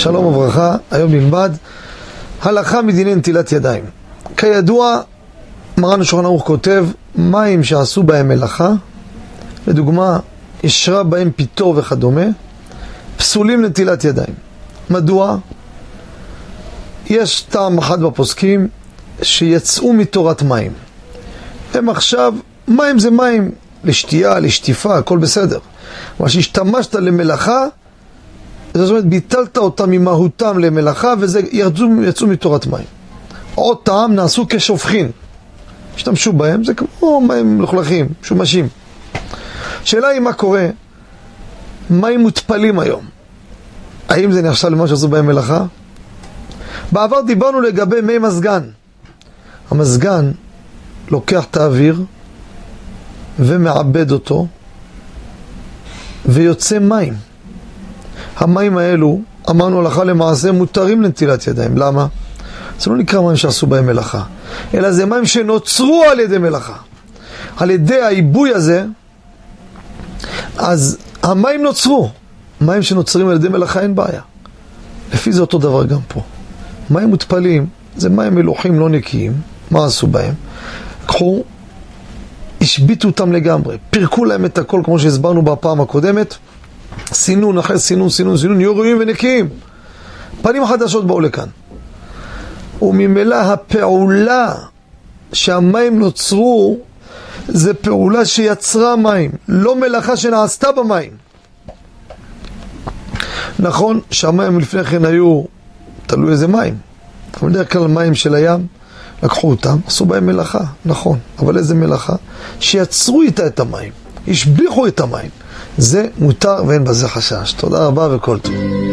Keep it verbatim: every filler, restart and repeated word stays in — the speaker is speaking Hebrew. שלום וברכה, היום נלמד הלכה מדיני נטילת ידיים. כידוע, מרן השולחן ערוך כותב מים שעשו בהם מלאכה, לדוגמה, ישרה בהם פיתור וכדומה, פסולים נטילת ידיים. מדוע? יש טעם אחד בפוסקים שיצאו מתורת מים. הם עכשיו, מים זה מים, לשתייה, לשטיפה, הכל בסדר. אבל שהשתמשת למלאכה, זאת אומרת, ביטלת אותם ממהותם למלאכה, וזה ירצו, יצאו מתורת מים. עוד טעם נעשו כשופכין. השתמשו בהם, זה כמו מים מלוכלכים, שומשים. שאלה היא מה קורה, מים מותפלים היום. האם זה נחשב למה שעשו בהם מלאכה? בעבר דיברנו לגבי מי מזגן. המזגן לוקח את האוויר ומעבד אותו ויוצא מים. המים האלו, אמרנו הלכה למעשה, מותרים לנטילת ידיים. למה? זה לא נקרא מים שעשו בהם מלאכה, אלא זה מים שנוצרו על ידי מלאכה. על ידי העיבוי הזה, אז המים נוצרו. מים שנוצרים על ידי מלאכה אין בעיה. לפי זה אותו דבר גם פה. מים מותפלים, זה מים מלוחים לא נקיים. מה עשו בהם? קחו, השביטו אותם לגמרי, פירקו להם את הכל כמו שהסברנו בפעם הקודמת, סינון אחרי סינון, סינון, סינון, נהיו ראויים ונקיים. פנים חדשות באו לכאן. וממילא הפעולה שהמים נוצרו, זה פעולה שיצרה מים, לא מלאכה שנעשתה במים. נכון שהמים לפני כן היו, תלוי איזה מים, אבל בדרך כלל מים של הים, לקחו אותם, עשו בהם מלאכה, נכון, אבל איזה מלאכה? שיצרו איתה את המים, השביחו את המים. זה מותר ואין בזה חשש. תודה רבה וכל טוב.